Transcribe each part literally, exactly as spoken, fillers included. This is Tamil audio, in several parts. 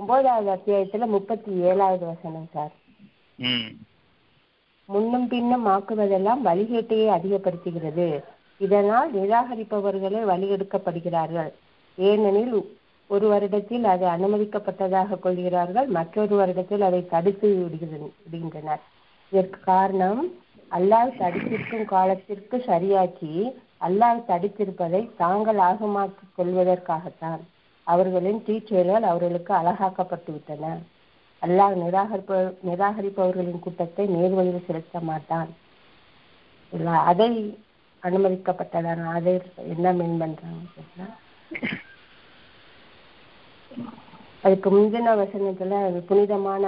ஒன்பதாவது அத்தியாயத்துல முப்பத்தி ஏழாவது வசனம் சார், முன்னும் பின்னும் ஆக்குவதெல்லாம் வழிகேட்டையை அதிகப்படுத்துகிறது, இதனால் நிராகரிப்பவர்களே வழியெடுக்கப்படுகிறார்கள். ஏனெனில் ஒரு வருடத்தில் அது அனுமதிக்கப்பட்டதாக கொள்கிறார்கள், மற்றொரு வருடத்தில் அதை தடுத்து விடுகின்றனர். இதற்கு காரணம் அல்லாஹ் தடுத்திருக்கும் காலத்திற்கு சரியாக்கி அல்லாஹ் தடுத்திருப்பதை தாங்கள் ஆகமாக்கிக் கொள்வதற்காகத்தான் அவர்களின் தீச்செயல்கள் அவர்களுக்கு அழகாக்கப்பட்டு விட்டன. அல்லாஹ் நிராகரிப்ப நிராகரிப்பவர்களின் கூட்டத்தை நேர்வழியில் செலுத்த மாட்டான். அதை அனுமதிக்கப்பட்டதான் அதை என்ன மீன் பண்றாங்க. அதுக்கு முந்தின வசனத்துல புனிதமான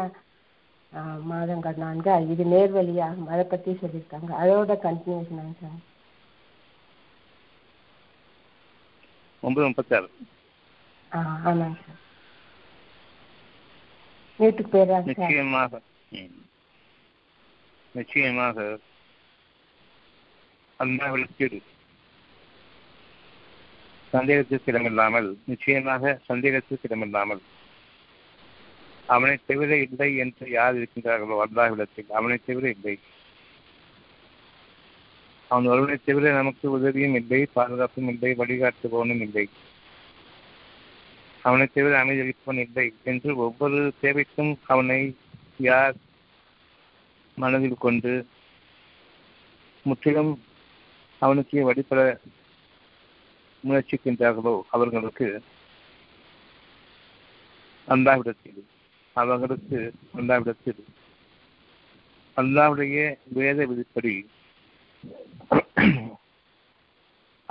மாதங்கள் நான்கு, இது நேர்வழியாகும், அதை பத்தி சொல்லியிருக்காங்க. அதோட கண்டினியூஷன் சார் ஒன்பது முப்பத்தி ஆறு. ஆமாங்க சார், வீட்டுக்கு போயிடுறாங்க. நிச்சயமாக நிச்சயமாக அல்லாஹ்விற்கு சந்தேகத்திற்கு இடமில்லாமல் நிச்சயமாக சந்தேகத்திற்கு இடமில்லாமல் அவனை தவிர இல்லை என்று யார் இருக்கின்றார்களோ அல்லாஹ்விடத்தில் அவனை தவிர இல்லை, அவன் ஒருவனை தவிர நமக்கு உதவியும் இல்லை, பாதுகாப்பும் இல்லை, வழிகாட்டுபவனும் இல்லை, அவனை தவிர அமைதிப்பவன் இல்லை என்று ஒவ்வொரு தேவைக்கும் அவனை யார் மனதில் கொண்டு முற்றிலும் அவனுக்கு வழிபட முயற்சிக்கின்றார்களோ அவர்களுக்கு அல்லாஹ்விடத்தில் அவர்களுக்கு அல்லாஹ்விடத்தில் அல்லாஹ்வுடைய வேத விதிப்படி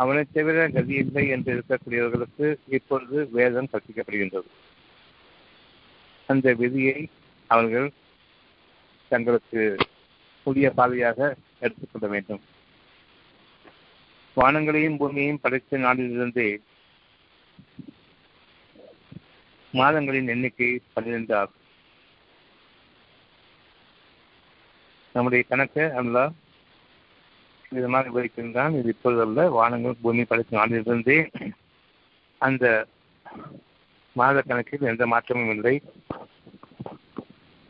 அவனை தவிர கதி இல்லை என்று இருக்கக்கூடியவர்களுக்கு இப்பொழுது வேதம் கற்பிக்கப்படுகின்றது. அந்த விதியை அவர்கள் தங்களுக்கு புதிய பாதையாக எடுத்துக்கொள்ள வேண்டும். வானங்களையும் பூமியையும் படைத்த நாளிலிருந்தே மாதங்களின் எண்ணிக்கை பன்னிரண்டு ஆகும். நம்முடைய கணக்கு அல்லாஹ் விதமாக விவரிக்கின்றான். இது இப்பொழுதல்ல, வானங்கள் பூமி படைத்த நாளிலிருந்தே அந்த மாத கணக்கில் எந்த மாற்றமும் இல்லை.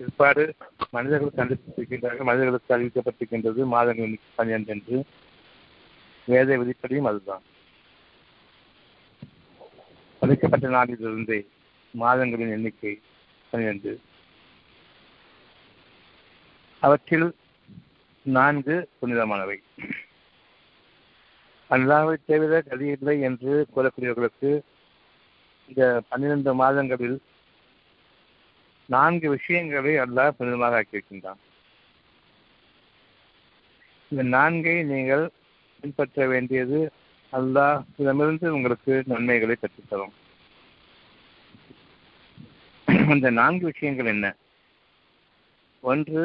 இவ்வாறு மனிதர்கள் கண்டுபிடித்திருக்கின்றார்கள், மனிதர்களுக்கு அறிவிக்கப்பட்டிருக்கின்றது மாதங்கள் பன்னிரண்டு என்று. வேத விதிப்படியும் அதுதான், படைக்கப்பட்ட நாளிலிருந்தே மாதங்களின் எண்ணிக்கை பன்னிரண்டு. அவற்றில் நான்கு புனிதமானவை. அல்லாஹ்வை தவிர கதி இல்லை என்று கூறக்கூடியவர்களுக்கு இந்த பன்னிரண்டு மாதங்களில் நான்கு விஷயங்களை அல்லாஹ் புனிதமாக ஆக்கியிருக்கின்றான். இந்த நான்கை நீங்கள் பின்பற்ற வேண்டியது அல்லாஹ் இதமிருந்து உங்களுக்கு நன்மைகளை பெற்றுத்தரும். அந்த நான்கு விஷயங்கள் என்ன? ஒன்று,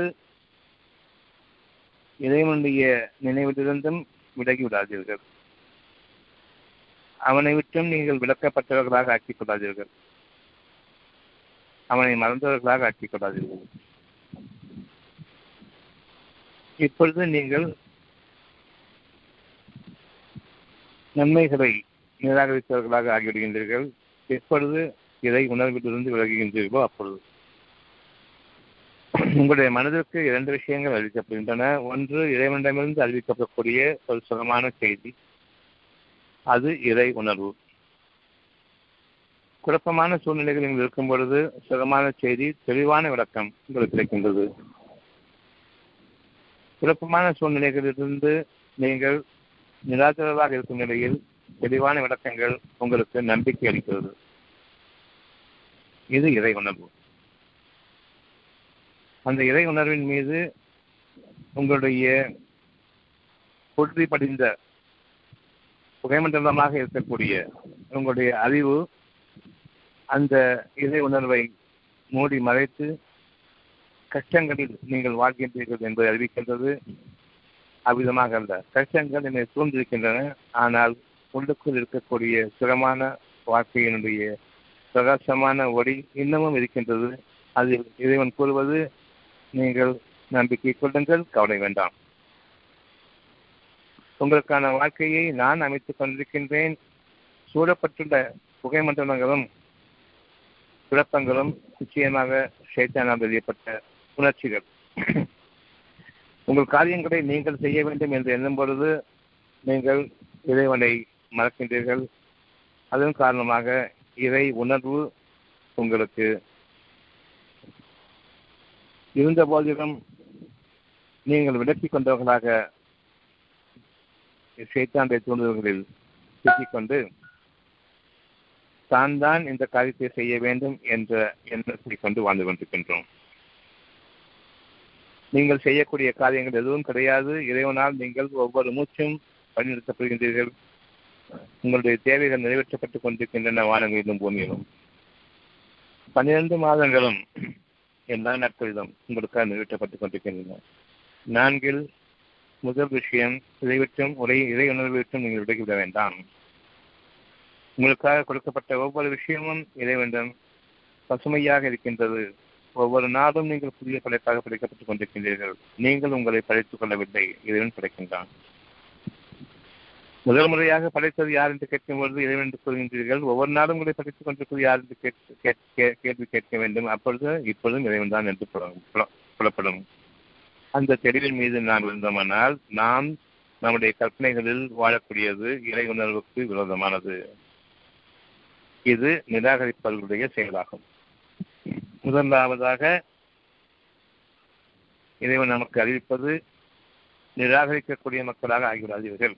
இறைவனுடைய நினைவிலிருந்தும் விலகிவிடாதீர்கள், அவனை விட்டும் நீங்கள் விலக்கப்பட்டவர்களாக ஆக்கிக் கொள்ளாதீர்கள், அவனை மறந்தவர்களாக ஆக்கிக் கொள்ளாதீர்கள். இப்பொழுது நீங்கள் நன்மைகளை நிராகரித்தவர்களாக ஆகிவிடுகின்றீர்கள். எப்பொழுது இதை உணர்விலிருந்து விலகுகின்றீர்களோ அப்பொழுது உங்களுடைய மனதிற்கு இரண்டு விஷயங்கள் அறிவிக்கப்படுகின்றன. ஒன்று, இறைவனிடமிருந்து அறிவிக்கப்படக்கூடிய ஒரு சுகமான செய்தி, அது இறை உணர்வு. குழப்பமான சூழ்நிலைகள் நீங்கள் இருக்கும் பொழுது சுகமான செய்தி, தெளிவான விளக்கம் உங்களுக்கு கிடைக்கின்றது. குழப்பமான சூழ்நிலைகளிலிருந்து நீங்கள் நிராதரவாக இருக்கும் நிலையில் தெளிவான விளக்கங்கள் உங்களுக்கு நம்பிக்கை அளிக்கிறது. இது இறை உணர்வு. அந்த இறை உணர்வின் மீது உங்களுடைய பொருத்தி படிந்த புகைமண்டலமாக இருக்கக்கூடிய உங்களுடைய அறிவு அந்த இறை உணர்வை மூடி மறைத்து கஷ்டங்களில் நீங்கள் வாழ்கின்றீர்கள் என்பதை அறிவிக்கின்றது. அவ்விதமாக அல்ல, கஷ்டங்கள் என்னை சூழ்ந்திருக்கின்றன, ஆனால் உள்ளுக்குள் இருக்கக்கூடிய சுகமான வாழ்க்கையினுடைய பிரகாசமான ஒளி இன்னமும் இருக்கின்றது. அது இறைவன் கூறுவது, நீங்கள் நம்பிக்கை கொள்ளுங்கள், கவலை வேண்டாம், உங்களுக்கான வாழ்க்கையை நான் அமைத்துக் கொண்டிருக்கின்றேன், சூழப்பட்டுள்ள புகைமண்டலங்களும் குழப்பங்களும் நிச்சயமாக ஷைத்தானால் வெளியப்பட்ட உணர்ச்சிகள். உங்கள் காரியங்களை நீங்கள் செய்ய வேண்டும் என்று எண்ணும் பொழுது நீங்கள் இறைவனை மறக்கின்றீர்கள். அதன் காரணமாக இறை உணர்வு உங்களுக்கு இருந்த போதிலும் நீங்கள் விலக்கிக் கொண்டவர்களாக ஷைத்தானுடைய தூண்டுதல்களில் சிக்கிக்கொண்டு தான் தான் இந்த காரியத்தை செய்ய வேண்டும் என்ற எண்ணத்தை கொண்டு வாழ்ந்து கொண்டிருக்கின்றோம். நீங்கள் செய்யக்கூடிய காரியங்கள் எதுவும் கிடையாது. இறைவனால் நீங்கள் ஒவ்வொரு மூச்சும் வழிநிறுத்தப்படுகின்றீர்கள். உங்களுடைய தேவைகள் நிறைவேற்றப்பட்டுக் கொண்டிருக்கின்றன வானங்களிலும் பூமியிலும். பன்னிரண்டு மாதங்களும் எல்லா நாட்களிலும் உங்களுக்காக நிறைவேற்றப்பட்டுக் கொண்டிருக்கின்றன. நான்கில் முதல் விஷயம், இதைவிட்டும் ஒரே இறை உணர்வையும் நீங்கள் விடுகிவிட வேண்டாம். உங்களுக்காக கொடுக்கப்பட்ட ஒவ்வொரு விஷயமும் இறைவனிடம் பசுமையாக இருக்கின்றது. ஒவ்வொரு நாளும் நீங்கள் புதிய படைப்பாக படைக்கப்பட்டுக் கொண்டிருக்கின்றீர்கள். நீங்கள் உங்களை படைத்துக் கொள்ளவில்லை, இறைவன் படைக்கின்றான். முதல் முறையாக படைத்தது யார் என்று கேட்கும்பொழுது இறைவன் என்று கூறுகின்றீர்கள். ஒவ்வொரு நாளும் உங்களை படைத்துக் கொண்டிருப்பது யார் என்று கேள்வி கேட்க வேண்டும். அப்பொழுது இப்பொழுதும் இறைவன் தான் என்று புலப்படும். அந்த தெளிவின் மீது நாம் இருந்தோமானால் நாம் நம்முடைய கற்பனைகளில் வாழக்கூடியது இறை உணர்வுக்கு விரோதமானது. இது நிராகரிப்பவர்களுடைய செயலாகும். முதலாவதாக இறைவன் நமக்கு அறிவிப்பது நிராகரிக்கக்கூடிய மக்களாக ஆகிவிடாதீர்கள்.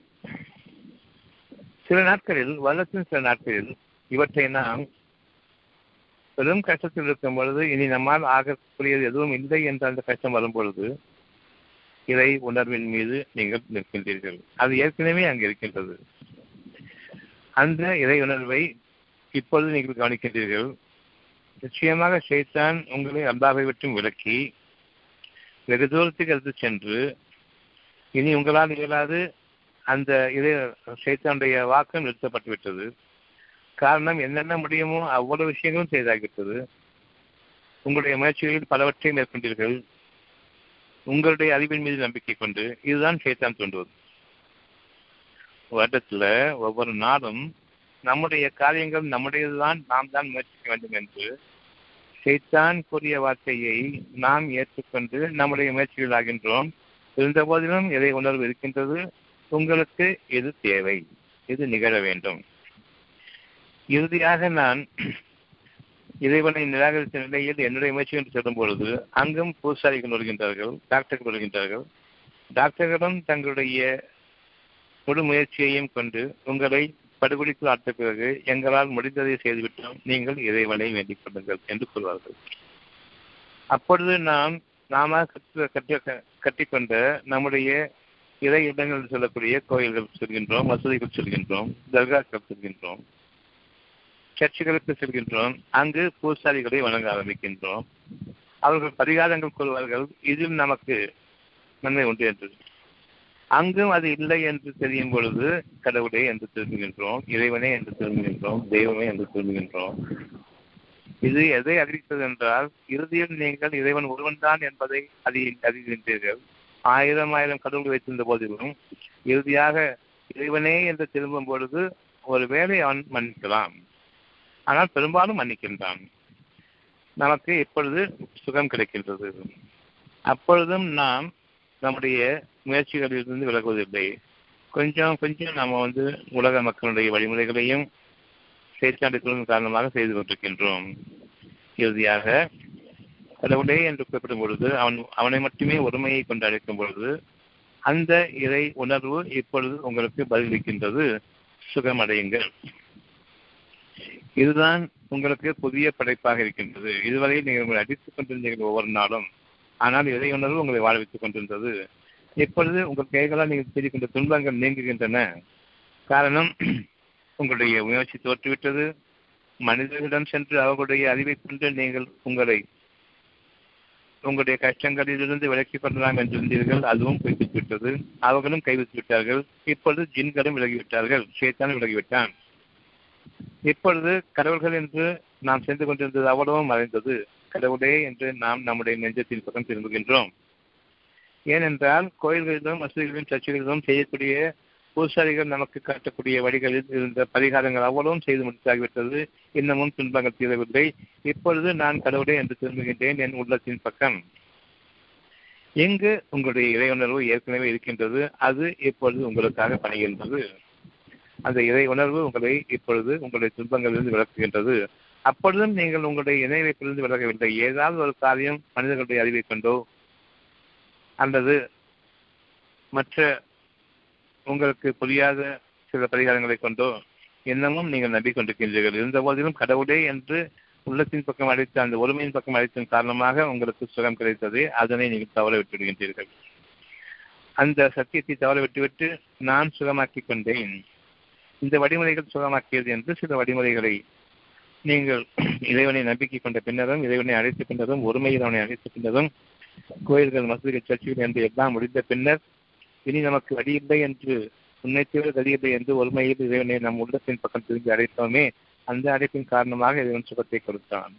சில நாட்களில் வருடத்தின் சில நாட்களில் இவற்றை நாம் பெரும் கஷ்டத்தில் இருக்கும் பொழுது இனி நம்மால் ஆகக்கூடியது எதுவும் இல்லை என்ற அந்த கஷ்டம் வரும் பொழுது இறை உணர்வின் மீது நீங்கள் நிற்கின்றீர்கள். அது ஏற்கனவே அங்கு இருக்கின்றது. அந்த இறை உணர்வை இப்பொழுது நீங்கள் கவனிக்கின்றீர்கள். நிச்சயமாக ஷைத்தான் உங்களை அல்லாஹ்வை விட்டு விலக்கி வெகு தூரத்துக்கு எடுத்து சென்று இனி உங்களால் இயலாது அந்த இறை ஷைத்தானுடைய வாக்கம் நிறுத்தப்பட்டுவிட்டது. காரணம், என்னென்ன முடியுமோ அவ்வளவு விஷயங்களும் செய்தாகிவிட்டது. உங்களுடைய முயற்சிகளில் பலவற்றை மேற்கொண்டீர்கள் உங்களுடைய அறிவின் மீது நம்பிக்கை கொண்டு. இதுதான் ஷைத்தான் தோன்றுவது. வருடத்தில் ஒவ்வொரு நாளும் நம்முடைய காரியங்கள் நம்முடையதுதான், நாம் தான் முயற்சிக்க வேண்டும் என்று ஷைத்தான் கூறிய வார்த்தையை நாம் ஏற்றுக்கொண்டு நம்முடைய முயற்சிகள் ஆகின்றோம். இருந்த போதிலும் இறை உணர்வு இருக்கின்றது. உங்களுக்கு இது தேவை, இது நிகழ வேண்டும். இறுதியாக நான் இறைவனை நிராகரித்த நிலையில் என்னுடைய முயற்சி என்று சொல்லும் பொழுது அங்கும் பூசாரிகள் வருகின்றார்கள், டாக்டர்கள் வருகின்றார்கள். டாக்டர்களும் தங்களுடைய முழு முயற்சியையும் கொண்டு உங்களை படுகொலிக்கு ஆட்ட பிறகு எங்களால் முடிந்ததை செய்துவிட்டோம், நீங்கள் இறைவனை வேண்டிக் கொள்ளுங்கள் என்று கூறுவார்கள். அப்பொழுது நாம் நாம கற்று கட்டிக்கொண்ட நம்முடைய இறை இடங்கள் சொல்லக்கூடிய கோயில்கள் செல்கின்றோம், மசூதிகள் செல்கின்றோம், தர்காக்கள் செல்கின்றோம், சர்ச்சுகளுக்கு செல்கின்றோம். அங்கு பூசாரிகளை வணங்க ஆரம்பிக்கின்றோம். அவர்கள் பரிகாரங்கள் கூறுவார்கள், இதில் நமக்கு நன்மை உண்டு என்று. அங்கும் அது இல்லை என்று தெரியும் பொழுது கடவுளை என்று திரும்புகின்றோம், இறைவனை என்று திரும்புகின்றோம், தெய்வமே என்று திரும்புகின்றோம். இது எதை அறிவித்தது என்றால் இறுதியில் நீங்கள் இறைவன் ஒருவன் தான் என்பதை அறி அறிகின்றீர்கள் ஆயிரம் ஆயிரம் கடவுள் வைத்திருந்த போதிலும் இறுதியாக இறைவனே என்று திரும்பும் பொழுது ஒரு வேளை அவன் மன்னிக்கலாம், ஆனால் பெரும்பாலும் மன்னிக்கின்றான். நமக்கு இப்பொழுது சுகம் கிடைக்கின்றது. அப்பொழுதும் நாம் நம்முடைய முயற்சிகளிலிருந்து விலகுவதில்லை. கொஞ்சம் கொஞ்சம் நாம் வந்து உலக மக்களுடைய வழிமுறைகளையும் செயற்காட்டுகளின் காரணமாக செய்து கொண்டிருக்கின்றோம். இறுதியாக கடவுளே என்று குறிப்பிடும் பொழுது அவன் அவனை மட்டுமே ஒருமையை கொண்டு அழைக்கும் பொழுது அந்த இறை உணர்வு இப்பொழுது உங்களுக்கு பதிலளிக்கின்றது, சுகமடையுங்கள். இதுதான் உங்களுக்கு புதிய படைப்பாக இருக்கின்றது. இதுவரை நீங்கள் அடித்துக் கொண்டிருந்தீர்கள் ஒவ்வொரு நாளும், ஆனால் இறை உணர்வு உங்களை வாழ வைத்துக் கொண்டிருந்தது. இப்பொழுது உங்கள் கைகளால் நீங்கள் தெரிவிக்கின்ற துன்பங்கள் நீங்குகின்றன. காரணம், உங்களுடைய முயற்சி தோற்றுவிட்டது. மனிதர்களிடம் சென்று அவர்களுடைய அறிவை கொண்டு நீங்கள் உங்களை உங்களுடைய கஷ்டங்களிலிருந்து விலக்கிக் கொள்ளலாம் என்றிருந்தீர்கள். அதுவும் கைவிட்டுவிட்டது. அவர்களும் கைவிட்டுவிட்டார்கள். இப்பொழுது ஜின்களும் விலகிவிட்டார்கள், ஷைத்தான் விலகிவிட்டான். இப்பொழுது கடவுள்கள் என்று நாம் சென்று கொண்டிருந்தது அவ்வளவும் மறைந்தது. கடவுளே என்று நாம் நம்முடைய நெஞ்சத்தின் பக்கம் திரும்புகின்றோம். ஏனென்றால் கோயில்களிலும் மசூதிகளிலும் சர்ச்சைகளிலும் செய்யக்கூடிய பூசாரிகள் நமக்கு காட்டக்கூடிய வழிகளில் இருந்த பரிகாரங்கள் அவ்வளவும் செய்து முடித்தாகிவிட்டது. இன்னமும் துன்பங்கள் தீரவில்லை. இப்பொழுது நான் கடவுளே என்று திரும்புகின்றேன் என் உள்ளத்தின் பக்கம். எங்கு உங்களுடைய இறை உணர்வு ஏற்கனவே இருக்கின்றது, அது இப்பொழுது உங்களுக்காக பணிகின்றது. அந்த இறை உணர்வு உங்களை இப்பொழுது உங்களுடைய துன்பங்களிலிருந்து விளக்குகின்றது. அப்பொழுதும் நீங்கள் உங்களுடைய இணை வைப்பிலிருந்து விலகவில்லை. ஏதாவது ஒரு காரியம் மனிதர்களுடைய அறிவை கொண்டோ அல்லது மற்ற உங்களுக்கு புரியாத சில பரிகாரங்களை கொண்டோ இன்னமும் நீங்கள் நம்பிக்கொண்டிருக்கின்றீர்கள். இருந்த போதிலும் கடவுளே என்று உள்ளத்தின் பக்கம் அழைத்த அந்த ஒருமையின் பக்கம் அழைத்ததன் காரணமாக உங்களுக்கு சுகம் கிடைத்தது. அதனை நீங்கள் தவற விட்டுவிடுகின்றீர்கள். அந்த சத்தியத்தை தவற விட்டுவிட்டு நான் சுகமாக்கி கொண்டேன், இந்த வழிமுறைகள் சுகமாக்கியது என்று சில வழிமுறைகளை நீங்கள் இறைவனை நம்பிக்கை கொண்ட பின்னரும் இறைவனை அழைத்துக் கொண்டதும் ஒருமையில் அவனை அழைத்துக் கொண்டதும் கோயில்கள் மசூதிகள் சர்ச்சைகள் என்று எல்லாம் முடிந்த பின்னர் இனி நமக்கு வழியில்லை என்று முன்னேற்ற வழியில்லை என்று ஒருமையில் இறைவனை நம் உள்ளத்தின் பக்கம் திரும்பி அழைத்தோமே, அந்த அழைப்பின் காரணமாக இறைவன் சுகத்தை கொடுத்தான்,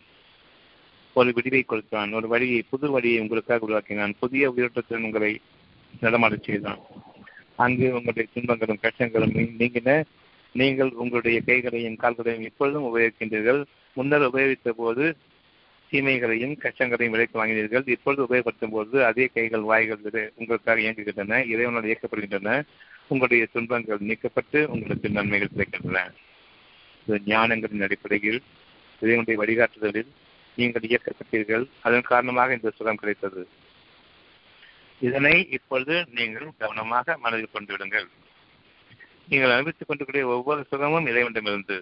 ஒரு விடிவை கொடுத்தான், ஒரு வழியை புது வழியை உங்களுக்காக உருவாக்கினான், புதிய உயிரோட்டத்துடன் உங்களை நடமாடச் செய்தான். அங்கு உங்களுடைய துன்பங்களும் கஷ்டங்களும் நீங்கின. நீங்கள் உங்களுடைய கைகளையும் கால்களையும் இப்பொழுதும் உபயோகிக்கின்றீர்கள். முன்னர் உபயோகித்த போது தீமைகளையும் கஷ்டங்களையும் விலைக்கு வாங்கினீர்கள். இப்பொழுது உபயோகப்படுத்தும் போது அதே கைகள் வாய்கள் உங்களுக்காக இயங்குகின்றன, இறைவனால் இயக்கப்படுகின்றன. உங்களுடைய துன்பங்கள் நீக்கப்பட்டு உங்களுக்கு நன்மைகள் கிடைக்கின்றன. இது ஞானங்களின் அடிப்படையில் இறைவனுடைய வழிகாட்டுதலில் நீங்கள் இயக்கப்பட்டீர்கள். அதன் காரணமாக இந்த சுகம் கிடைத்தது. இதனை இப்பொழுது நீங்கள் கவனமாக மனதில் கொண்டு விடுங்கள். நீங்கள் அனுபவித்துக் கொண்டிருக்கிற ஒவ்வொரு சுகமும் இறைவனிடமிருந்து,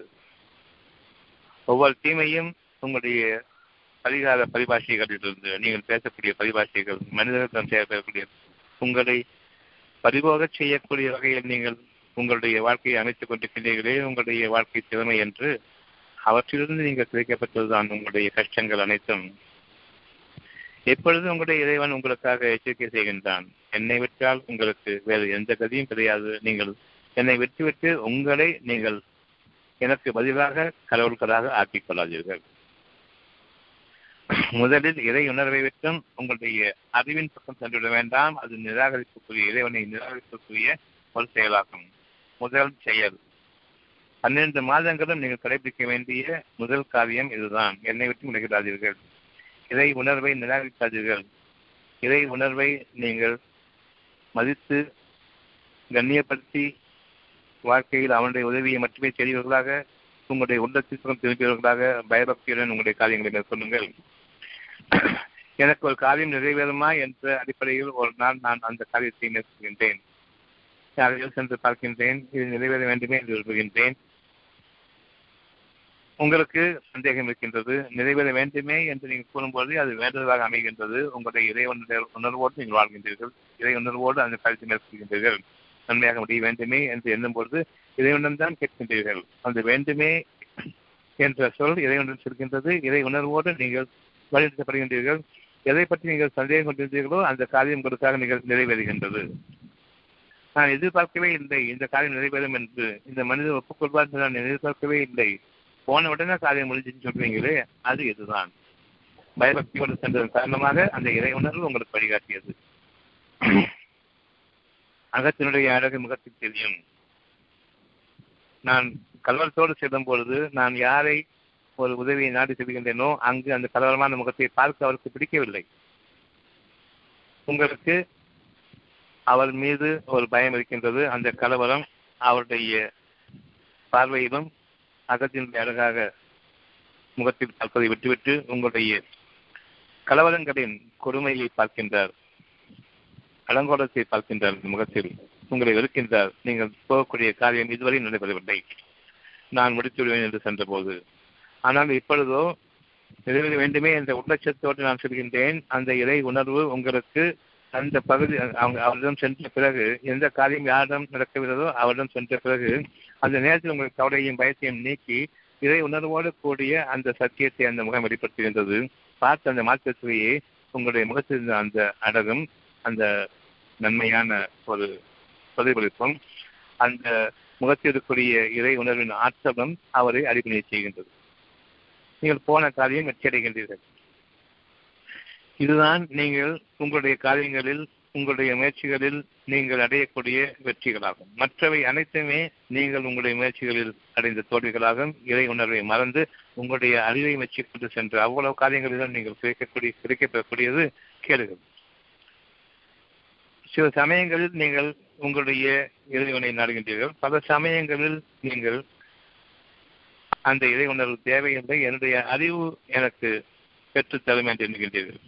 ஒவ்வொரு தீமையும் உங்களுடைய பரிகார பரிபாஷைகளிலிருந்து, நீங்கள் பேசக்கூடிய பரிபாஷைகள், மனிதர்களிடம் செய்யக்கூடிய உங்களை பரிபோக செய்யக்கூடிய வகையில் நீங்கள் உங்களுடைய வாழ்க்கையை அமைத்துக் கொண்டிருக்கின்றீர்களே, உங்களுடைய வாழ்க்கை திறமை என்று அவற்றிலிருந்து நீங்கள் கிடைக்கப்பட்டதுதான் உங்களுடைய கஷ்டங்கள் அனைத்தும். எப்பொழுதும் உங்களுடைய இறைவன் உங்களுக்காக எச்சரிக்கை செய்கின்றான். என்னை விட்டால் உங்களுக்கு வேறு எந்த கதியும் கிடையாது, நீங்கள் என்னை விட்டுவிட்டு உங்களை நீங்கள் எனக்கு பதிலாக கடவுள்களாக ஆக்கிக் கொள்ளாதீர்கள். முதலில் இறை உணர்வை விட்டும் உங்களுடைய அறிவின் பக்கம் சென்றுவிட வேண்டாம். அது நிராகரிப்புக்குரிய இறைவனை நிராகரிப்புக்குரிய ஒரு செயலாகும். முதல் செயல் பன்னிரண்டு மாதங்களும் நீங்கள் கடைபிடிக்க வேண்டிய முதல் காரியம் இதுதான். என்னை விட்டு விலகிறாதீர்கள், இறை உணர்வை நிராகரிக்காதீர்கள். இறை உணர்வை நீங்கள் மதித்து கண்ணியப்படுத்தி வாழ்க்கையில் அவனுடைய உதவியை மட்டுமே செய்வர்களாக, உங்களுடைய உள்ளத்திற்கும் திரும்பியவர்களாக பயபக்தியுடன் உங்களுடைய காரியங்களை மேற்கொள்ளுங்கள். எனக்கு ஒரு காரியம் நிறைவேறுமா என்ற அடிப்படையில் ஒரு நாள் நான் அந்த காரியத்தை மேற்கொள்கின்றேன், யாரையும் சென்று பார்க்கின்றேன், இது நிறைவேற வேண்டுமே என்று விரும்புகின்றேன். உங்களுக்கு சந்தேகம் இருக்கின்றது, நிறைவேற வேண்டுமே என்று நீங்கள் கூறும்போது அது வேண்டுதலாக அமைகின்றது. உங்களுடைய இறை உணர்வோடு நீங்கள் வாழ்கின்றீர்கள், இறை உணர்வோடு அந்த காரியத்தை மேற்கொள்கின்றீர்கள். நன்மையாக முடிய வேண்டுமே என்று எண்ணும்பொழுது இறைவனுடன் தான் கேட்கின்றீர்கள். அந்த வேண்டுமே என்ற சொல் இறைவனுடன் சொல்கின்றது. இறை உணர்வோடு நீங்கள் வலியுறுத்தப்படுகின்றீர்கள். எதை பற்றி நீங்கள் சந்தேகம் கொண்டிருந்தீர்களோ அந்த காரியம் உங்களுக்காக நீங்கள் நிறைவேறுகின்றது. நான் எதிர்பார்க்கவே இல்லை இந்த காரியம் நிறைவேறும் என்று, இந்த மனிதன் ஒப்புக்கொள்வார் என்று நான் எதிர்பார்க்கவே இல்லை, போன உடனே காரியம் முடிஞ்சுன்னு சொல்றீங்களே, அது இதுதான். பயபக்தியோடு சென்றதன் காரணமாக அந்த இறை உணர்வு உங்களுக்கு வழிகாட்டியது. அகத்தினுடைய அழகு முகத்துக்கு தெரியும். நான் கலவரத்தோடு செல்லும் பொழுது நான் யாரை ஒரு உதவியை நாடி செல்கின்றேனோ அங்கு அந்த கலவரமான முகத்தை பார்க்க அவருக்கு பிடிக்கவில்லை. உங்களுக்கு அவர் மீது ஒரு பயம் இருக்கின்றது. அந்த கலவரம் அவருடைய பார்வையிலும் அகத்தினுடைய அழகாக முகத்தில் பார்ப்பதை விட்டுவிட்டு உங்களுடைய கலவரங்களின் கொடுமையை பார்க்கின்றார், அலங்கோலத்தை பார்க்கின்றார், முகத்தில் உங்களை வெறுக்கின்றார். நீங்கள் போகக்கூடிய காரியம் இதுவரை நடைபெறவில்லை, நான் முடித்து விடுவேன் என்று சென்ற போது. ஆனால் இப்பொழுதோ நிறைவேற வேண்டுமே என்ற உள்ளட்சத்தோடு நான் சொல்கின்றேன். அந்த இறை உணர்வு உங்களுக்கு அந்த பகுதி அவங்க அவரிடம் சென்ற பிறகு, எந்த காரியம் யாரிடம் நடக்கிறதோ அவரிடம் சென்ற பிறகு அந்த நேரத்தில் உங்களுக்கு கவலையும் பயத்தையும் நீக்கி இறை உணர்வோடு கூடிய அந்த சத்தியத்தை அந்த முகம் வெளிப்படுத்துகின்றது. பார்த்து அந்த மாற்றத்திலேயே உங்களுடைய முகத்திலிருந்த அந்த அடகும் அந்த நன்மையான ஒரு பிரதிபலிப்பும் அந்த முகத்திற்குரிய இறை உணர்வின் ஆற்றலும் அவரை அறிவினை செய்கின்றது. நீங்கள் போன காரியம் வெற்றி அடைகின்றீர்கள். இதுதான் நீங்கள் உங்களுடைய காரியங்களில் உங்களுடைய முயற்சிகளில் நீங்கள் அடையக்கூடிய வெற்றிகளாகும். மற்றவை அனைத்துமே நீங்கள் உங்களுடைய முயற்சிகளில் அடைந்த தோல்விகளாகும். இறை உணர்வை மறந்து உங்களுடைய அறிவை மெச்சிக்கொண்டு சென்ற அவ்வளவு காரியங்களிலும் நீங்கள் கிடைக்கக்கூடிய கிடைக்கப்பெறக்கூடியது கேளுங்கள். சில சமயங்களில் நீங்கள் உங்களுடைய இறைவனை நாடுகின்றீர்கள், பல சமயங்களில் நீங்கள் அந்த இறை உணர்வு தேவையில்லை, என்னுடைய அறிவு எனக்கு பெற்றுத்தரும் என்று எண்ணுகின்றீர்கள்.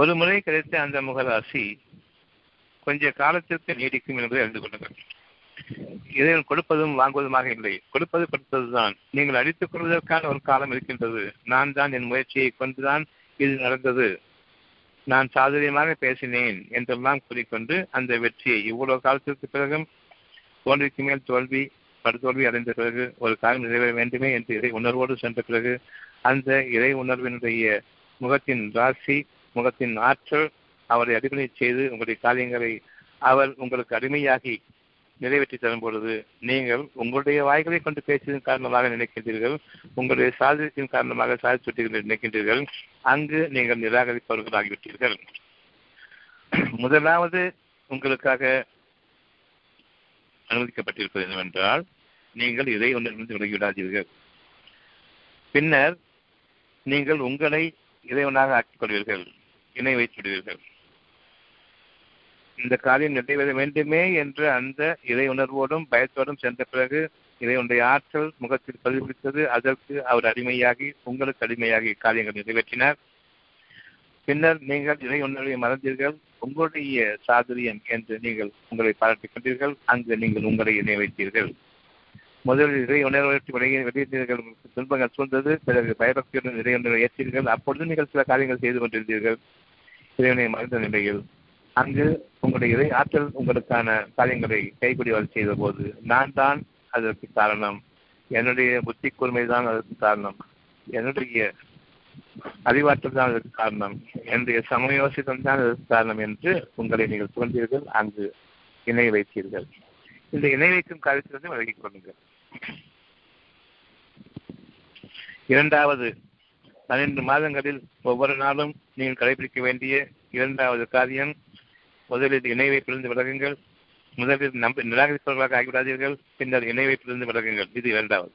ஒரு முறை கிடைத்த அந்த முகராசி கொஞ்ச காலத்திற்கு நீடிக்கும் என்பதை அறிந்து கொள்ளுங்கள். இதை கொடுப்பதும் வாங்குவதுமாக இல்லை, கொடுப்பது கொடுப்பதுதான். நீங்கள் அடித்துக் கொள்வதற்கான ஒரு காலம் இருக்கின்றது. நான் தான் என் முயற்சியை கொண்டுதான் இது நடந்தது, நான் சாதுரியமாக பேசினேன் என்றெல்லாம் கூறிக்கொண்டு அந்த வெற்றியை இவ்வளவு காலத்திற்கு பிறகும் தோல்விக்கு மேல் தோல்வி படுதோல்வி அடைந்த பிறகு ஒரு காலம் நிறைவேற வேண்டுமே என்று இறை உணர்வோடு சென்ற பிறகு அந்த இறை உணர்வினுடைய முகத்தின் ராசி முகத்தின் ஆற்றல் அவரை அடிப்படை செய்து உங்களுடைய காரியங்களை அவர் உங்களுக்கு அடிமையாகி நிறைவேற்றி தரும் பொழுது நீங்கள் உங்களுடைய வாய்களை கொண்டு பேசியதன் காரணமாக நினைக்கின்றீர்கள், உங்களுடைய சாதனத்தின் காரணமாக சாதித்து நினைக்கின்றீர்கள். அங்கு நீங்கள் நிராகரிப்பவர்கள் ஆகிவிட்டீர்கள். முதலாவது உங்களுக்காக அனுமதிக்கப்பட்டிருப்பது என்னவென்றால் நீங்கள் இதை ஒன்றிலிருந்து விலகிவிடாதீர்கள். பின்னர் நீங்கள் உங்களை இறைவனாக ஆக்கிக் கொள்வீர்கள், இணை வைத்து விடுவீர்கள். இந்த காரியம் நிறைவேற வேண்டுமே என்ற அந்த இறை உணர்வோடும் பயத்தோடும் சென்ற பிறகு இறைவனுடைய ஆற்றல் முகத்தில் பிரதிபலித்தது. அதற்கு அவர் அடிமையாகி உங்களுக்கு அடிமையாகி காரியங்கள் நிறைவேற்றினார். பின்னர் நீங்கள் இறை உணர்வை மறந்தீர்கள், உங்களுடைய சாதுரியம் என்று நீங்கள் உங்களை பாராட்டிக் கொண்டீர்கள். அங்கு நீங்கள் உங்களை இணை வைத்தீர்கள். முதலில் இறை உணர்வற்றி விளைய வெளியேற்றீர்கள், துன்பங்கள் சூழ்ந்தது. பிறகு பயபக்தியுடன் இறை உணர்வை ஏற்றீர்கள். அப்பொழுது நீங்கள் சில காரியங்கள் செய்து கொண்டிருந்தீர்கள் இறைவனை மறந்த நிலையில். அங்கு உங்களுடைய இறை ஆற்றல் உங்களுக்கான காரியங்களை கைப்பிடிவாறு செய்த போது நான் தான் அதற்கு காரணம், என்னுடைய புத்தி கூர்மை தான் அதற்கு காரணம், என்னுடைய அறிவாற்றல் தான் அதற்கு காரணம், என்னுடைய சமயோசிதம் தான் அதற்கு காரணம் என்று உங்களை நீங்கள் தோன்றீர்கள். அங்கு இணை வைத்தீர்கள். இந்த இணை வைக்கும் காரியத்திலிருந்து விலகிக் கொள்ளுங்கள். இரண்டாவது, பன்னிரண்டு மாதங்களில் ஒவ்வொரு நாளும் நீங்கள் கடைபிடிக்க வேண்டிய இரண்டாவது காரியம், முதலில் இணை வைப்பிலிருந்து விலகுங்கள். முதலில் நம்ப நிராகரிப்பவர்களாக ஆகிவிடாதீர்கள், பின்னர் இணை வைப்பிலிருந்து விலகுங்கள். இது இரண்டாவது.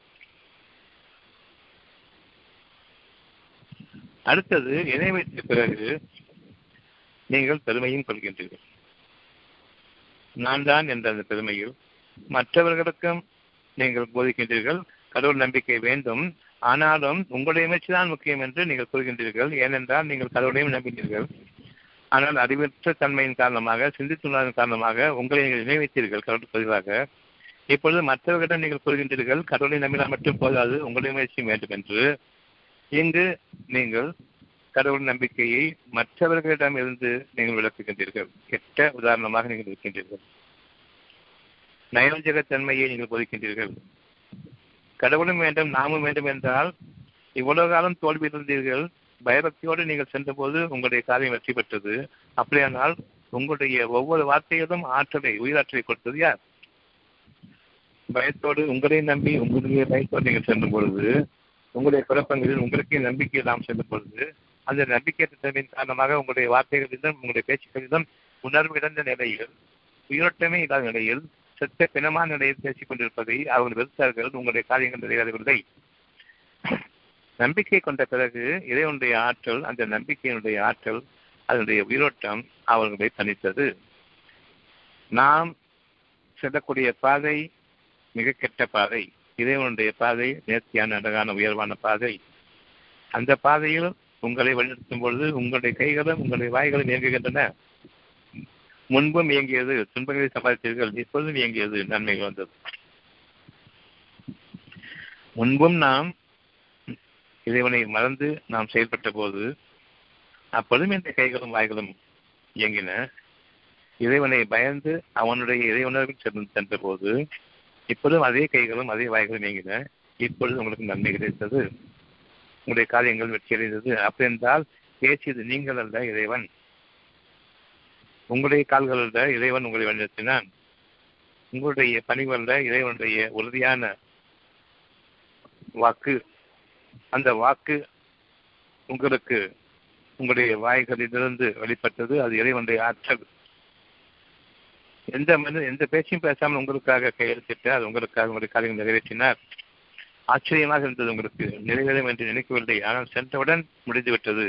அடுத்தது, இணை வைத்த பிறகு நீங்கள் பெருமையும் கொள்கின்றீர்கள். நான் தான் என்ற அந்த பெருமையில் மற்றவர்களுக்கும் நீங்கள் போதிக்கின்றீர்கள். கடவுள் நம்பிக்கை வேண்டும், ஆனாலும் உங்களுடைய முயற்சி தான் முக்கியம் என்று நீங்கள் கூறுகின்றீர்கள். ஏனென்றால் நீங்கள் கடவுளையும் நம்பினீர்கள், ஆனால் அறிவற்ற தன்மையின் காரணமாக சிந்தித்துள்ளதன் காரணமாக உங்களை நீங்கள் நினைவைத்தீர்கள் கடவுள் பதிவாக. இப்பொழுது மற்றவர்களிடம் நீங்கள் கூறுகின்றீர்கள் கடவுளை நம்பினால் மட்டும் போதாது, உங்களுடைய முயற்சி வேண்டும் என்று. இங்கு நீங்கள் கடவுள் நம்பிக்கையை மற்றவர்களிடம் இருந்து நீங்கள் விளக்குகின்றீர்கள். கெட்ட உதாரணமாக நீங்கள் இருக்கின்றீர்கள். நயோஜகத்தன்மையை நீங்கள் போதிக்கின்றீர்கள். கடவுளும் வேண்டும் நாமும் வேண்டும் என்றால் இவ்வளவு காலம் தோல்வி இருந்தீர்கள், பயபக்தியோடு நீங்கள் சென்றபோது உங்களுடைய காரியம் வெற்றி பெற்றது. அப்படியானால் உங்களுடைய ஒவ்வொரு வார்த்தையிலும் ஆற்றலை உயிராற்றலை கொடுத்தது யார்? பயத்தோடு உங்களை நம்பி உங்களுடைய பயத்தோடு நீங்கள் சென்ற பொழுது உங்களுடைய குழப்பங்களில் உங்களுக்கே நம்பிக்கை நாம் சென்ற பொழுது அந்த நம்பிக்கை திட்டத்தின் காரணமாக உங்களுடைய வார்த்தைகளிடம் உங்களுடைய பேச்சுக்களிடம் உணர்வு இழந்த நிலையில் உயிரோட்டமே இல்லாத நிலையில் சற்று பிணமான நிலையில் பேசிக் கொண்டிருப்பதை அவர்கள் வெறுத்தார்கள். உங்களுடைய காரியங்கள் நிறைவேறவில்லை. நம்பிக்கை கொண்ட பிறகு இறைவனுடைய ஆற்றல் அந்த நம்பிக்கையினுடைய ஆற்றல் அதனுடைய உயிரோட்டம் அவர்களை தணித்தது. நாம் செல்லக்கூடிய பாதை மிக கெட்ட பாதை, இறைவனுடைய பாதை நேர்த்தியான அழகான உயர்வான பாதை. அந்த பாதையில் உங்களை வழிநடத்தும் பொழுது உங்களுடைய கைகளும் உங்களுடைய வாய்களும் இயங்குகின்றன. முன்பும் இயங்கியது, துன்பங்களை சம்பாதித்தீர்கள், இப்பொழுதும் இயங்கியது, நன்மைகள் வந்தது. முன்பும் நாம் இறைவனை மறந்து நாம் செயல்பட்ட போது அப்பொழுதும் இந்த கைகளும் வாய்களும் இயங்கின. இறைவனை பயந்து அவனுடைய இறை உணர்வில் சென்ற போது இப்பொழுதும் அதே கைகளும் அதே வாய்களும் இயங்கின. இப்பொழுது உங்களுக்கு நன்மை கிடைத்தது, உங்களுடைய காரியங்கள் வெற்றி அடைந்தது. அப்படி என்றால் பேசியது நீங்கள் அல்ல, இறைவன். உங்களுடைய கால்கள் அல்ல, இறைவன் உங்களை வழிநடத்தினான். உங்களுடைய பணிவு அல்ல, இறைவனுடைய உறுதியான வாக்கு. அந்த வாக்கு உங்களுக்கு உங்களுடைய வாய்களிலிருந்து வெளிப்பட்டது. அது இறைவனுடைய ஆற்றல். எந்த மனிதன் எந்த பேச்சையும் பேசாமல் உங்களுக்காக கையெழுத்திட்டார், அது உங்களுக்காக உங்களுடைய காரியங்கள் நிறைவேற்றினார். ஆச்சரியமாக இருந்தது, உங்களுக்கு நிறைவேறும் என்று நினைக்கவில்லை, ஆனால் சென்றவுடன் முடிந்துவிட்டது.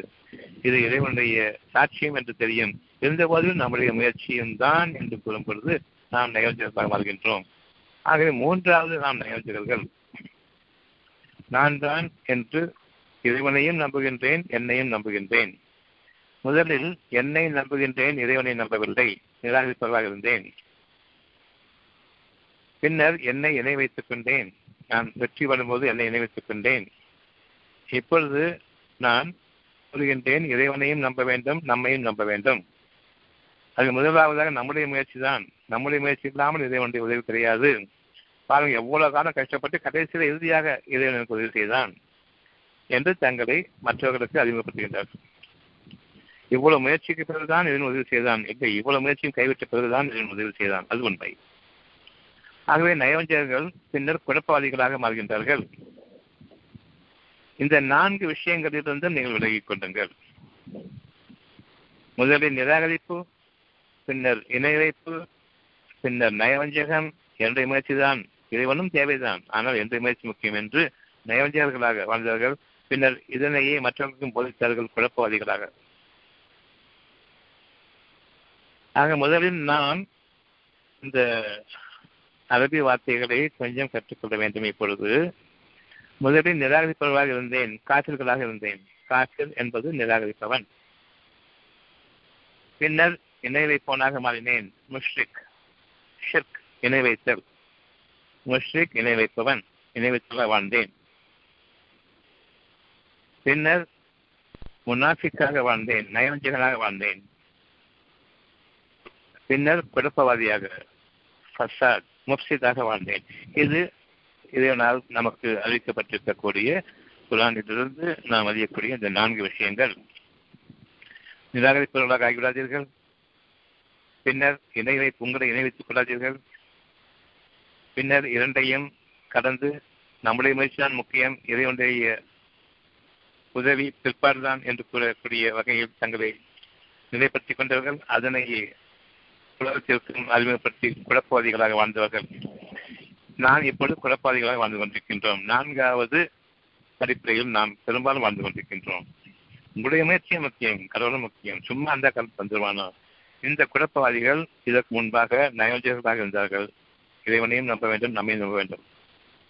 இது இறைவனுடைய சாட்சியம் என்று தெரியும். இருந்தபோதிலும் நம்முடைய முயற்சியும் தான் என்று கூறும் பொழுது நாம் நயோஜகர்களாக வாழ்கின்றோம். ஆகவே மூன்றாவது நாம் நயோஜகர்கள். நான் தான் என்று இறைவனையும் நம்புகின்றேன், என்னையும் நம்புகின்றேன். முதலில் என்னை நம்புகின்றேன், இறைவனை நம்பவில்லை, நிராகரிப்பவராக இருந்தேன். பின்னர் என்னை இணை வைத்துக் கொண்டேன், நான் வெற்றி வரும்போது என்னை இணை வைத்துக் கொண்டேன். இப்பொழுது நான் கூறுகின்றேன், இறைவனையும் நம்ப வேண்டும், நம்மையும் நம்ப வேண்டும். அது முதலாவதாக நம்முடைய முயற்சி தான். நம்முடைய முயற்சி இல்லாமல் இறைவனுடைய உதவி கிடையாது. பாருங்கள், எவ்வளவு காலம் கஷ்டப்பட்டு கடைசியில் இறுதியாக இறைவனுக்கு உதவி செய்தான் என்று தங்களை மற்றவர்களுக்கு அறிமுகப்படுத்துகின்றார்கள். இவ்வளவு முயற்சிக்கு பிறகுதான் இதன் உதவி செய்தான், இல்லை இவ்வளவு முயற்சியும் கைவிட்ட பிறகுதான் இதன் உதவி செய்தான். அது உண்மை. ஆகவே நயவஞ்சகர்கள் பின்னர் குழப்பவாதிகளாக மாறுகின்றார்கள். இந்த நான்கு விஷயங்களிலிருந்தும் நீங்கள் விலகிக் கொள்ளுங்கள். முதலில் நிராகரிப்பு, பின்னர் இணை வைப்பு, பின்னர் நயவஞ்சகம். என்னுடைய முயற்சிதான், இறைவனும் தேவைதான், ஆனால் என்னுடைய முயற்சி முக்கியம் என்று நயவஞ்சகர்களாக வாழ்ந்தார்கள். பின்னர் இதனையே மற்றவர்களுக்கும் போதித்தார்கள், குழப்பவாதிகளாக. ஆக முதலில் நான் இந்த அரபி வார்த்தைகளை கொஞ்சம் கற்றுக்கொள்ள வேண்டும். இப்பொழுது முதலில் நிராகரிப்பவர்களாக இருந்தேன், காசில்களாக இருந்தேன். காசில் என்பது நிராகரிப்பவன். பின்னர் இணை வைப்பவனாக மாறினேன், முஷ்ரிக். ஷிர்க் இணை வைத்தல், முஷ்ரிக் இணை வைப்பவன், இணை வைத்தவராக வாழ்ந்தேன். பின்னர் முனாஃபிக்காக வாழ்ந்தேன், நயவஞ்சகனாக வாழ்ந்தேன். பின்னர் குழப்பவாதியாக, ஃபசாத் முஃப்சிதாக வாழ்ந்தேன். இது இதனால் நமக்கு அறிவிக்கப்பட்டிருக்கக்கூடிய குரானிலிருந்து நாம் அறியக்கூடிய இந்த நான்கு விஷயங்கள். நிராகரிப்பவர்களாக ஆகிவிடாதீர்கள். பின்னர் இணை வைப்பு, உங்களை இணை வைத்துக் கொள்ளாதீர்கள். பின்னர் இரண்டையும் கடந்து நம்முடைய முயற்சிதான் முக்கியம், இறைவனுடைய உதவி பிற்பாடுதான் என்று கூறக்கூடிய வகையில் தங்களை நிலைப்படுத்திக் கொண்டவர்கள். அதனை உலகத்திற்கும் அறிமுகப்படுத்தி குழப்பவாதிகளாக வாழ்ந்தவர்கள். நான் இப்பொழுது குழப்பவாதிகளாக வாழ்ந்து கொண்டிருக்கின்றோம். நான்காவது அடிப்படையில் நாம் பெரும்பாலும் வாழ்ந்து கொண்டிருக்கின்றோம். உங்களுடைய முயற்சியும் முக்கியம், கடவுளும் முக்கியம், சும்மா அந்த கருத்து வந்துருவானோ. இந்த குழப்பவாதிகள் இதற்கு முன்பாக நயோஜகர்களாக இருந்தார்கள். இறைவனையும் நம்ப வேண்டும், நம்மையும் நம்ப வேண்டும்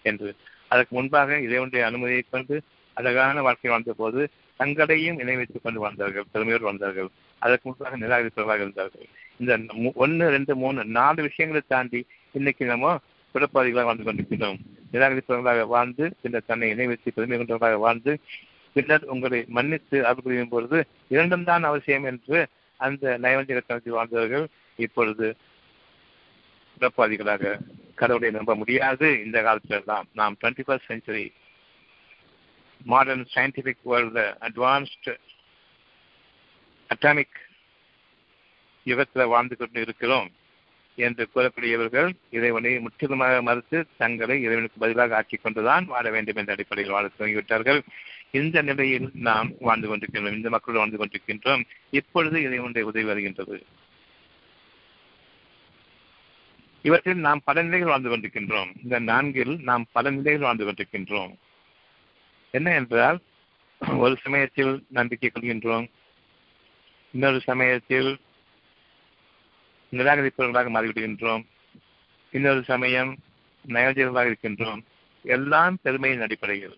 என்று. அதற்கு முன்பாக இறைவனுடைய அனுமதியை கொண்டு அழகான வாழ்க்கை வாழ்ந்த போது தங்களையும் இணை வைத்துக் கொண்டு வாழ்ந்தார்கள், பெருமையோடு வாழ்ந்தார்கள். அதற்கு முன்பாக நிராகரிப்பவர்களாக இருந்தார்கள். இந்த ஒன்று ரெண்டு மூணு நாலு விஷயங்களை தாண்டி இன்னைக்கு நம்ம குழப்பவாதிகளாக வாழ்ந்து கொண்டிருக்கிறோம். நிராகரிப்பவர்களாக வாழ்ந்து, பின்னர் தன்னை இணை வைத்து பெருமை கொண்டவர்களாக வாழ்ந்து, பின்னர் உங்களை மன்னித்து அருள் புரியும் பொழுது இரண்டும் தான் அவசியம் என்று அந்த நயவஞ்சகத்தனத்தில் வாழ்ந்தவர்கள் இப்பொழுது குழப்பவாதிகளாக கடவுளை நம்ப முடியாது. இந்த காலத்தில் தான் நாம் twenty first century modern scientific world advanced atomic யுகத்தில் வாழ்ந்து கொண்டு இருக்கிறோம் என்று கூறக்கூடியவர்கள் இறைவனை முற்றிலுமாக மறுத்து தங்களை இறைவனுக்கு பதிலாக ஆக்கிக் கொண்டுதான் வாழ வேண்டும் என்ற அடிப்படையில் வாழ தொடங்கிவிட்டார்கள். இந்த நிலையில் நாம் வாழ்ந்து கொண்டிருக்கின்றோம், இந்த மக்கள் வாழ்ந்து கொண்டிருக்கின்றோம். இப்பொழுது இறைவனுடைய உதவி வருகின்றது. இவற்றில் நாம் பல நிலைகள் வாழ்ந்து கொண்டிருக்கின்றோம். இந்த நான்கில் நாம் பல நிலைகள் வாழ்ந்து கொண்டிருக்கின்றோம். என்ன என்றால், ஒரு சமயத்தில் நம்பிக்கை கொள்கின்றோம், இன்னொரு சமயத்தில் நிராகரிப்பவர்களாக மாறிவிடுகின்றோம், இன்னொரு சமயம் நயோஜகர்களாக இருக்கின்றோம். எல்லாம் பெருமையின் அடிப்படையில்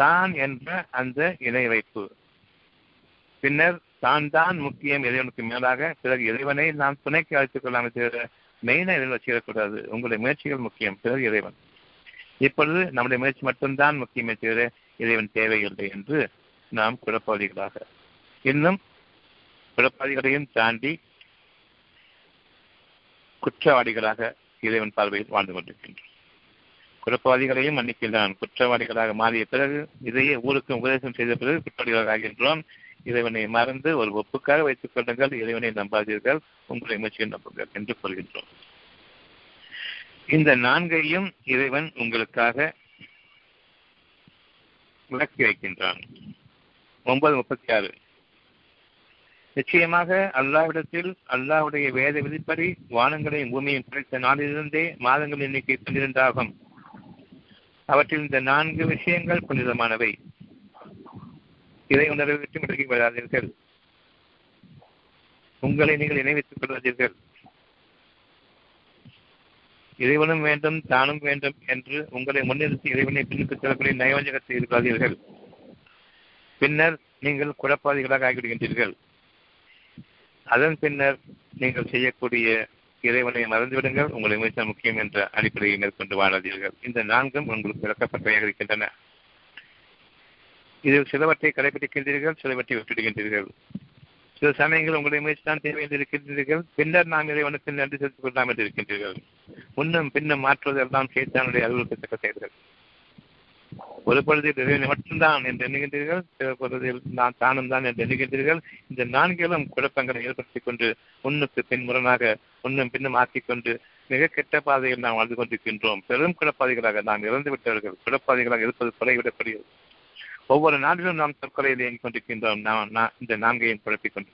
தான் என்ற அந்த இணை வைப்பு, பின்னர் தான் தான் முக்கியம் இறைவனுக்கு மேலாக, பிறகு இறைவனை நாம் துணைக்கு அழைத்துக் கொள்ளாமல் தவிர மெயினாக இறைவன் வச்சுக்கிடக்கூடாது. உங்களுடைய முயற்சிகள் முக்கியம், பிறகு இறைவன். இப்பொழுது நம்முடைய முயற்சி மட்டும்தான் முக்கியமே தவிர இறைவன் தேவையில்லை என்று நாம் குழப்பவாதிகளாக, இன்னும் குழப்பவாதிகளையும் தாண்டி குற்றவாளிகளாக இறைவன் பார்வையில் வாழ்ந்து கொண்டிருக்கின்றோம். குழப்பவாதிகளையும் மன்னிக்கின்றான். குற்றவாளிகளாக மாறிய பிறகு, இதையே ஊருக்கும் உபதேசம் செய்த பிறகு குற்றவாளிகளாக ஆகின்றோம். இறைவனை மறந்து ஒரு ஒப்புக்காக வைத்துக் கொள்ளுங்கள், இறைவனை நம்பாதீர்கள், உங்களுடைய முயற்சியை நம்புங்கள் என்று கூறுகின்றோம். இந்த நான்கையும் இறைவன் உங்களுக்காக விளக்கி வைக்கின்றான். ஒன்பது முப்பத்தி ஆறு. நிச்சயமாக அல்லாஹ்விடத்தில் அல்லாஹ்வுடைய வேத விதிப்படி வானங்களையும் பூமியையும் படைத்த நாளிலிருந்தே மாதங்கள் எண்ணிக்கை பன்னிரண்டாகும். அவற்றில் இந்த நான்கு விஷயங்கள் புனிதமானவை. இதை உணர்விட்டு விலகி வராதீர்கள். உங்களை நீங்கள் நினைவித்துக் கொள்வதீர்கள். இறைவனும் வேண்டும் தானும் வேண்டும் என்று உங்களை முன்னிறுத்தி இறைவனை பின்னிட்டுச் செல்லக்கூடிய நயவஞ்சகத்தை இருக்கிறீர்கள். பின்னர் நீங்கள் குழப்பாதிகளாக ஆகிவிடுகின்றீர்கள். அதன் பின்னர் நீங்கள் செய்யக்கூடிய இறைவனை மறந்துவிடுங்கள், உங்களை முயற்சி முக்கியம் என்ற அடிப்படையை மேற்கொண்டு வாழாதீர்கள். இந்த நான்கும் உங்களுக்கு விளக்கப்பட்டவையாக இருக்கின்றன. இதில் சிலவற்றை கடைபிடிக்கின்றீர்கள், சிலவற்றை விட்டுவிடுகின்றீர்கள். சில சமயங்கள் உங்களை முயற்சி தான் தேவை என்று இருக்கின்றீர்கள். பின்னர் நாம் இறைவனுக்கு நன்றி செலுத்திக் கொள்ளலாம் என்று இருக்கின்றீர்கள். முன்னும் பின்னும் மாற்றுவதெல்லாம் சேத்தானுடைய அறிவுறுத்தத்தக்க செயல்கள். ஒரு பொழுதில் இறைவனை மட்டும்தான் என்று எண்ணுகின்றீர்கள், சில பொழுதில் நான் தானும் தான் என்று எண்ணுகின்றீர்கள். இந்த நான்கிலும் குழப்பங்களை ஏற்படுத்திக் கொண்டு முன்னுக்கு பின் முரணாக முன்னும் பின்னும் ஆக்கிக்கொண்டு மிக கெட்ட பாதையில் நாம் வாழ்ந்து கொண்டிருக்கின்றோம். பெரும் குழப்பாதைகளாக நாம் இறந்துவிட்டவர்கள். குழப்பாதைகளாக இருப்பது கொலை விடப்படுகிறது. ஒவ்வொரு நாட்டிலும் நாம் தற்கொலையில் இயங்கிக் கொண்டிருக்கின்றோம். இந்த நான்கையும் குழப்பிக் கொண்டு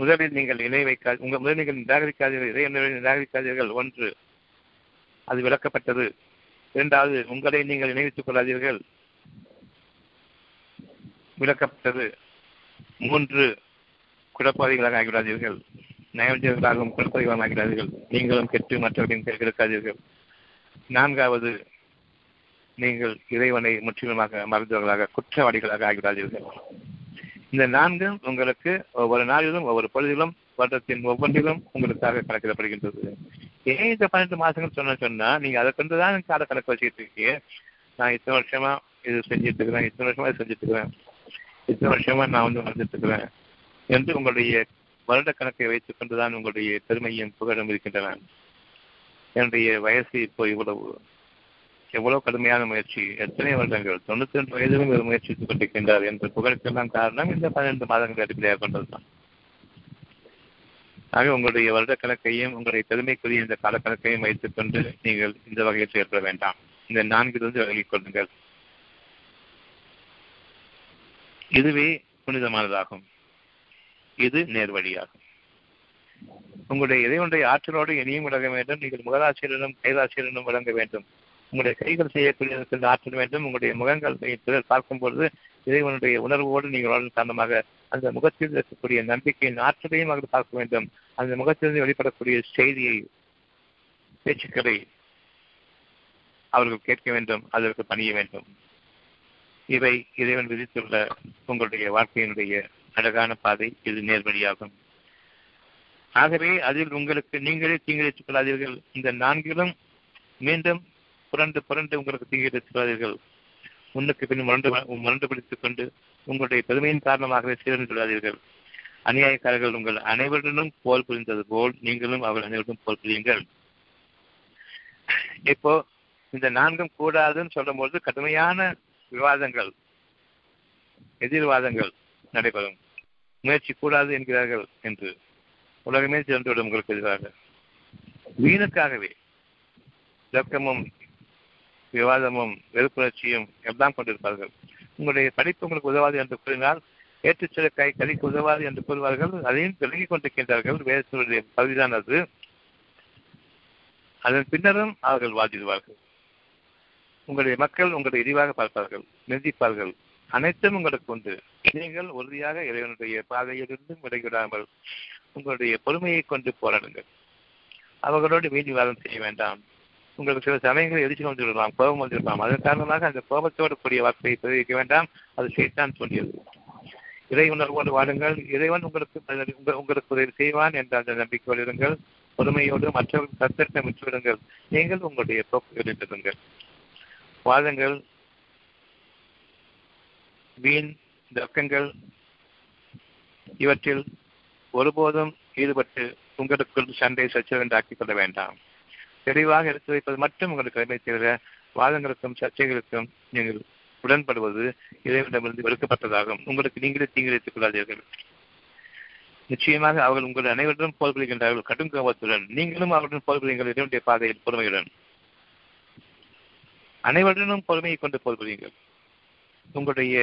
முதலில் நீங்கள் இணை வைக்காது உங்கள் முதல் நீங்கள் நிராகரிக்காதீர்கள். இறை நிராகரிக்காதீர்கள். ஒன்று, அது விளக்கப்பட்டது. இரண்டாவது, உங்களை நீங்கள் இணைவித்துக் கொள்ளாதீர்கள். விளக்கப்பட்டது. மூன்று, குழப்பாதிகளாக ஆகிவிடாதீர்கள். நயவஞ்சகர்களாகவும் குழப்பாதிகளாக ஆகிவிடாதீர்கள். நீங்களும் கெட்டு மற்றவர்களின் கைவிடுக்காதீர்கள். நான்காவது, நீங்கள் இறைவனை முற்றிலுமாக மறந்தவர்களாக குற்றவாளிகளாக ஆகிவிடாதீர்கள். இந்த நான்கு உங்களுக்கு ஒவ்வொரு நாளிலும் ஒவ்வொரு பொழுதிலும் வருடத்தின் ஒவ்வொன்றிலும் உங்களுக்காக கணக்கிடப்படுகின்றது. ஏன் இந்த பன்னெண்டு மாசங்கள் சொன்ன சொன்னா நீங்க அதை கொண்டுதான் கால கணக்கு வச்சுக்கிட்டு இருக்கீங்க. நான் இத்தனை வருஷமா இது செஞ்சுட்டு இருக்கிறேன், இத்தனை வருஷமா இது செஞ்சுட்டு இருக்கிறேன், இத்தனை வருஷமா நான் வந்து வளர்ந்துட்டு இருக்கிறேன் என்று உங்களுடைய வருட கணக்கை வைத்துக் கொண்டுதான் உங்களுடைய பெருமையும் புகழும் இருக்கின்றன. என்னுடைய வயசு இப்போ இவ்வளவு, எவ்வளவு கடுமையான முயற்சி, எத்தனை வருடங்கள், தொண்ணூத்தி ரெண்டு வயதிலும் இவர் முயற்சித்துக் கொண்டிருக்கின்றார் என்ற புகழுக்கெல்லாம் காரணம் இந்த பன்னிரண்டு மாதங்கள் அடிப்படையாக கொண்டதுதான். ஆக உங்களுடைய வருட கணக்கையும் உங்களுடைய பெருமைக்குரிய இந்த காலக்கணக்கையும் வைத்துக் கொண்டு நீங்கள் இந்த வகையில் செயல்பட வேண்டாம். இந்த நான்கிலிருந்து விலகிக் கொள்ளுங்கள். இதுவே புனிதமானதாகும். இது நேர்வழியாகும். உங்களுடைய இறைவனுடைய ஆற்றலோடு இனியும் விளங்க வேண்டும். நீங்கள் முகராசியரனும் கைராசியரனும் விளங்க வேண்டும். உங்களுடைய கைகள் செய்யக்கூடிய ஆற்றல் வேண்டும். உங்களுடைய முகங்கள் பிறர் பார்க்கும்பொழுது இறைவனுடைய உணர்வோடு நீங்கள் வாழ்ந்த காரணமாக அந்த முகத்தில் இருக்கக்கூடிய நம்பிக்கையின் ஆற்றலையும் அவர்கள் பார்க்க வேண்டும். அந்த முகத்திலிருந்து வெளிப்படக்கூடிய செய்தியை, பேச்சுக்களை அவர்கள் கேட்க வேண்டும். அதற்கு பணிய வேண்டும். இவை இறைவன் விதித்துள்ள உங்களுடைய வாழ்க்கையினுடைய அழகான பாதை. இது நேர்வழியாகும். ஆகவே அதில் உங்களுக்கு நீங்களே தீங்கிழைத்துக் கொள்ளாதீர்கள். இந்த நான்கிலும் மீண்டும் புரண்டு புரண்டு உங்களுக்கு தீங்கிழைத்துள்ளார்கள். முன்னுக்கு பின் முரண்டு முரண்டு பிடித்துக் கொண்டு உங்களுடைய பெருமையின் காரணமாகவே சீரழிந்துள்ளார்கள். அநியாயக்காரர்கள் உங்கள் அனைவருடனும் போல் புரிந்தது போல் நீங்களும் அவர்கள் அனைவருடன் போல் புரியுங்கள். இப்போ இந்த நான்கும் கூடாதுன்னு சொல்லும்போது கடுமையான விவாதங்கள், எதிர்வாதங்கள் நடைபெறும். முயற்சி கூடாது என்கிறார்கள் என்று உலகமே திரண்டுவிடும் உங்களுக்கு எதிராக. வீணுக்காகவே தர்க்கமும் விவாதமும் வெறுப்புணர்ச்சியும் எல்லாம் கொண்டிருப்பார்கள். உங்களுடைய படிப்பு உங்களுக்கு உதவாது என்று கூறினால் ஏற்றுச்சலுக்காய் கதிக்கு உதவாது என்று கூறுவார்கள். அதையும் விலகிக் கொண்டிருக்கின்றார்கள். வேதத்தினுடைய பகுதிதான் அது. அதன் பின்னரும் அவர்கள் வாதிடுவார்கள். உங்களுடைய மக்கள் உங்களை இழிவாக பார்ப்பார்கள், நிந்திப்பார்கள். அனைத்தும் உங்களுக்கு உண்டு. நீங்கள் உறுதியாக இறைவனுடைய பாதையிலிருந்து விலகிவிடாமல் உங்களுடைய பொறுமையை கொண்டு போராடுங்கள். அவர்களோடு வீண் விவாதம் செய்ய வேண்டாம். உங்களுக்கு சில சமயங்களில் எரிச்சல் வந்துவிடலாம், கோபம் வந்துவிடலாம். அதன் காரணமாக அந்த கோபத்தோடு கூடிய வார்த்தையை தெரிவிக்க வேண்டாம். அது சேத்தான் தோன்றியது. இறை உணர்வோடு வாடுங்கள். இறைவன் உங்களுக்கு உங்களுக்கு உதவி செய்வான் என்ற அந்த நம்பிக்கையோடு இருங்கள். பொறுமையோடு மற்றவர்கள் கருத்தட்டை விட்டுவிடுங்கள். நீங்கள் உங்களுடைய போக்குகளை விடுங்கள். வாதங்கள், வீண் தர்க்கங்கள் இவற்றில் ஒருபோதும் ஈடுபட்டு உங்களுக்குள் சண்டை சச்சரவென்று ஆக்கிக் கொள்ள வேண்டாம். தெளிவாக எடுத்து வைப்பது மட்டும் உங்களுக்கு கடமை தவிர வாதங்களுக்கும் சர்ச்சைகளுக்கும் நீங்கள் உடன்படுவது இறைவனிடமிருந்து வெறுக்கப்பட்டதாகும். உங்களுக்கு நீங்களே தீங்கிழைத்துக் கொள்ளாதீர்கள். நிச்சயமாக அவர்கள் உங்கள் அனைவரிடம் போர் புரிகின்றார்கள் கடும் கோபத்துடன். நீங்களும் அவருடன் போர் புரியுங்கள் இறைவனுடைய பாதையில் பொறுமையுடன். அனைவருடனும் பொறுமையை கொண்டு போர் புரியுங்கள். உங்களுடைய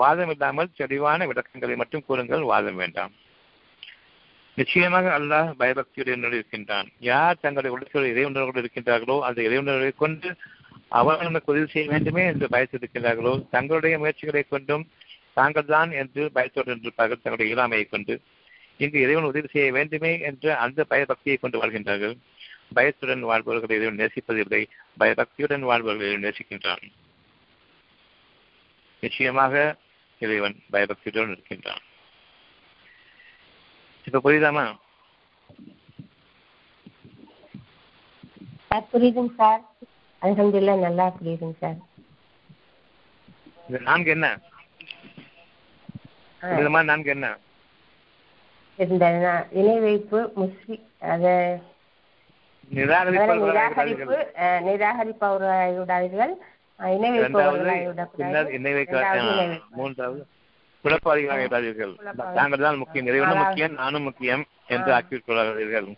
வாதம் இல்லாமல் தெளிவான விளக்கங்களை மட்டும் கூறுங்கள், வாதம் வேண்டாம். நிச்சயமாக அல்லாஹ் பயபக்தியுடன் இருக்கின்றான். யார் தங்களை உடல் இறை உணர்வோடு இருக்கின்றார்களோ அந்த இறை உணர்வை கொண்டு அவர்கள் நமக்கு உதவி செய்ய வேண்டுமே என்று பயத்திருக்கிறார்களோ, தங்களுடைய முயற்சிகளை கொண்டும் தாங்கள் தான் என்று பயத்தோடு இருப்பார்கள். தங்களுடைய இயலாமையை கொண்டு இங்கு இறைவன் உதவி செய்ய வேண்டுமே என்று அந்த பயபக்தியை கொண்டு வாழ்கின்றார்கள். பயத்துடன் வாழ்பவர்கள் இறைவன் நேசிப்பதில்லை, பயபக்தியுடன் வாழ்பவர்கள் இறைவன் நேசிக்கின்றான். நிச்சயமாக இறைவன் பயபக்தியுடன் இருக்கின்றான். இப்ப புரியுதாமா? புரியுதுங்க சார். அல்ஹம்துலில்லாஹ், நல்லா புரியுதுங்க சார். இது நான்கு என்ன நான்கு என்ன இணை வைப்பு, நிராகரிப்பு, நிராகரிப்பவர்களாக இணை வைப்பவர்களாக, மூன்றாவது குழப்பவாதிகளாக இடாதீர்கள். தாங்கள் தான் முக்கியம், இறைவனும் முக்கியம், நானும் முக்கியம் என்று ஆக்கிக் கொள்ளாதீர்கள்.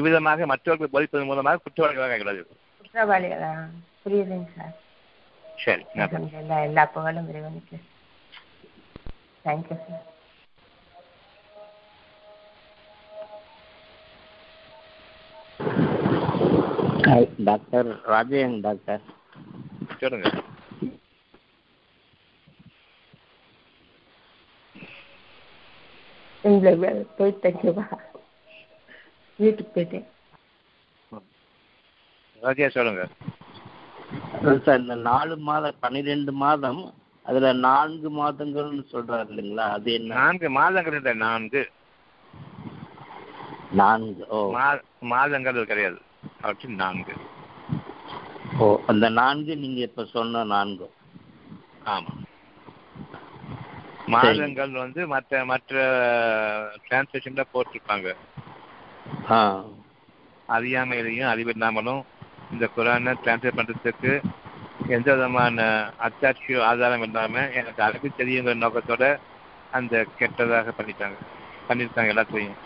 இவ்விதமாக மற்றவர்களுக்கு போதிப்பதன் மூலமாக குற்றவாளிகளாக இடாதீர்கள். குற்றவாளிகளா? புரியுதுங்க சார். சரி, எல்லா புகழும் இறைவனுக்கு. Thank you sir. டாக்டர் ராஜேன் டாக்டர், சொல்லுங்க. போயிட்டேங்கப்பா, வீட்டுக்கு போயிட்டேன். ராஜே சொல்லுங்க சார். இந்த நாலு மாதம், பன்னிரெண்டு மாதம், அதுல நான்கு மாதங்கள்னு சொல்றாரு இல்லைங்களா, அது என்ன? நான்கு மாதங்கள் இல்லை, நான்கு நான்கு மாதங்கள் கிடையாது, அவற்றில் நான்கு. ஓ, அந்த நான்கு நீங்க இப்ப சொன்ன நான்கு. ஆமா, மாதங்கள் வந்து மற்ற மற்ற டிரான்ஸ்லேஷன்ல போட்டிருப்பாங்க. அறியாமையிலையும் அறிவில்லாமலும் இந்த குரானை டிரான்ஸ்லேட் பண்றதுக்கு எந்த விதமான அத்தாட்சியோ ஆதாரம் இல்லாம எனக்கு அரபி தெரியுங்கிற நோக்கத்தோட அந்த கெட்டதாக பண்ணிட்டாங்க பண்ணிருக்காங்க எல்லாத்தையும்.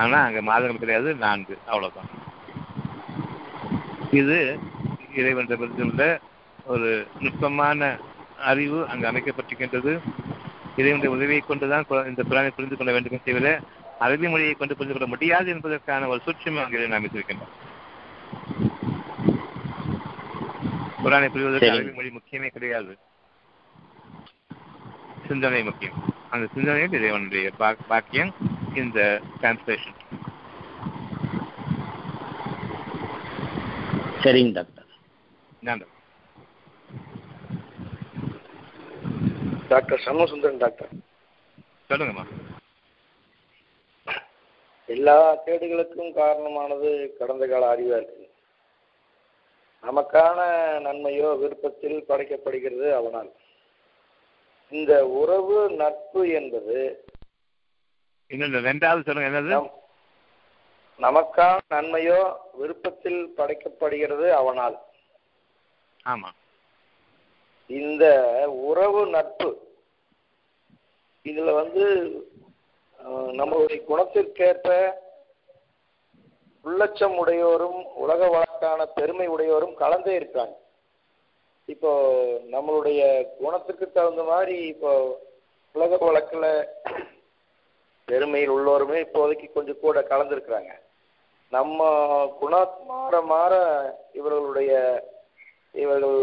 ஆனா அங்க மாதங்கள் கிடையாது, நான்கு, அவ்வளவுதான். இது இறைவன் பற்றியுள்ள ஒரு நுட்பமான அறிவு அங்கு அமைக்கப்பட்டிருக்கின்றது. இறைவனுடைய உதவியை கொண்டுதான் இந்த குரானை புரிந்து கொள்ள வேண்டும், தவிர அரபி மொழியை கொண்டு புரிந்து கொள்ள முடியாது என்பதற்கான ஒரு சூட்சுமம் அங்கே அமைத்திருக்கின்றோம். குரானை புரிவதற்கு அரபி மொழி முக்கியமே கிடையாது, சிந்தனை முக்கியம். அந்த சிந்தனையில் இறைவனுடைய பாக்கியம் இந்த டிரான்ஸ்லேஷன். சரிங்க டாக்டர். நான் டாக்டர் சண்முகசுந்தரன் டாக்டர், சொல்லுங்கம்மா. எல்லா கேடுகளுக்கும் காரணமானது கடந்த கால அறிவா இருக்கு. நமக்கான நன்மையோ விருப்பத்தில் படைக்கப்படுகிறது அவனால். இந்த உறவு நட்பு என்பது ரெண்டாவது சொல்லுங்க, என்னது? நமக்கான நன்மையோ விருப்பத்தில் படைக்கப்படுகிறது அவனால். ஆமா, இந்த உறவு நட்பு இதுல வந்து நம்மளுடைய குணத்திற்கேற்ப உள்ளச்சம் உடையோரும் உலக வழக்கான பெருமை உடையோரும் கலந்தே இருக்காங்க. இப்போ நம்மளுடைய குணத்துக்கு தகுந்த மாதிரி இப்போ உலக வழக்குல பெருமையில் உள்ளோருமே இப்போதைக்கு கொஞ்சம் கூட கலந்துருக்கிறாங்க. நம்ம குணம் மாற மாற இவர்களுடைய இவர்கள்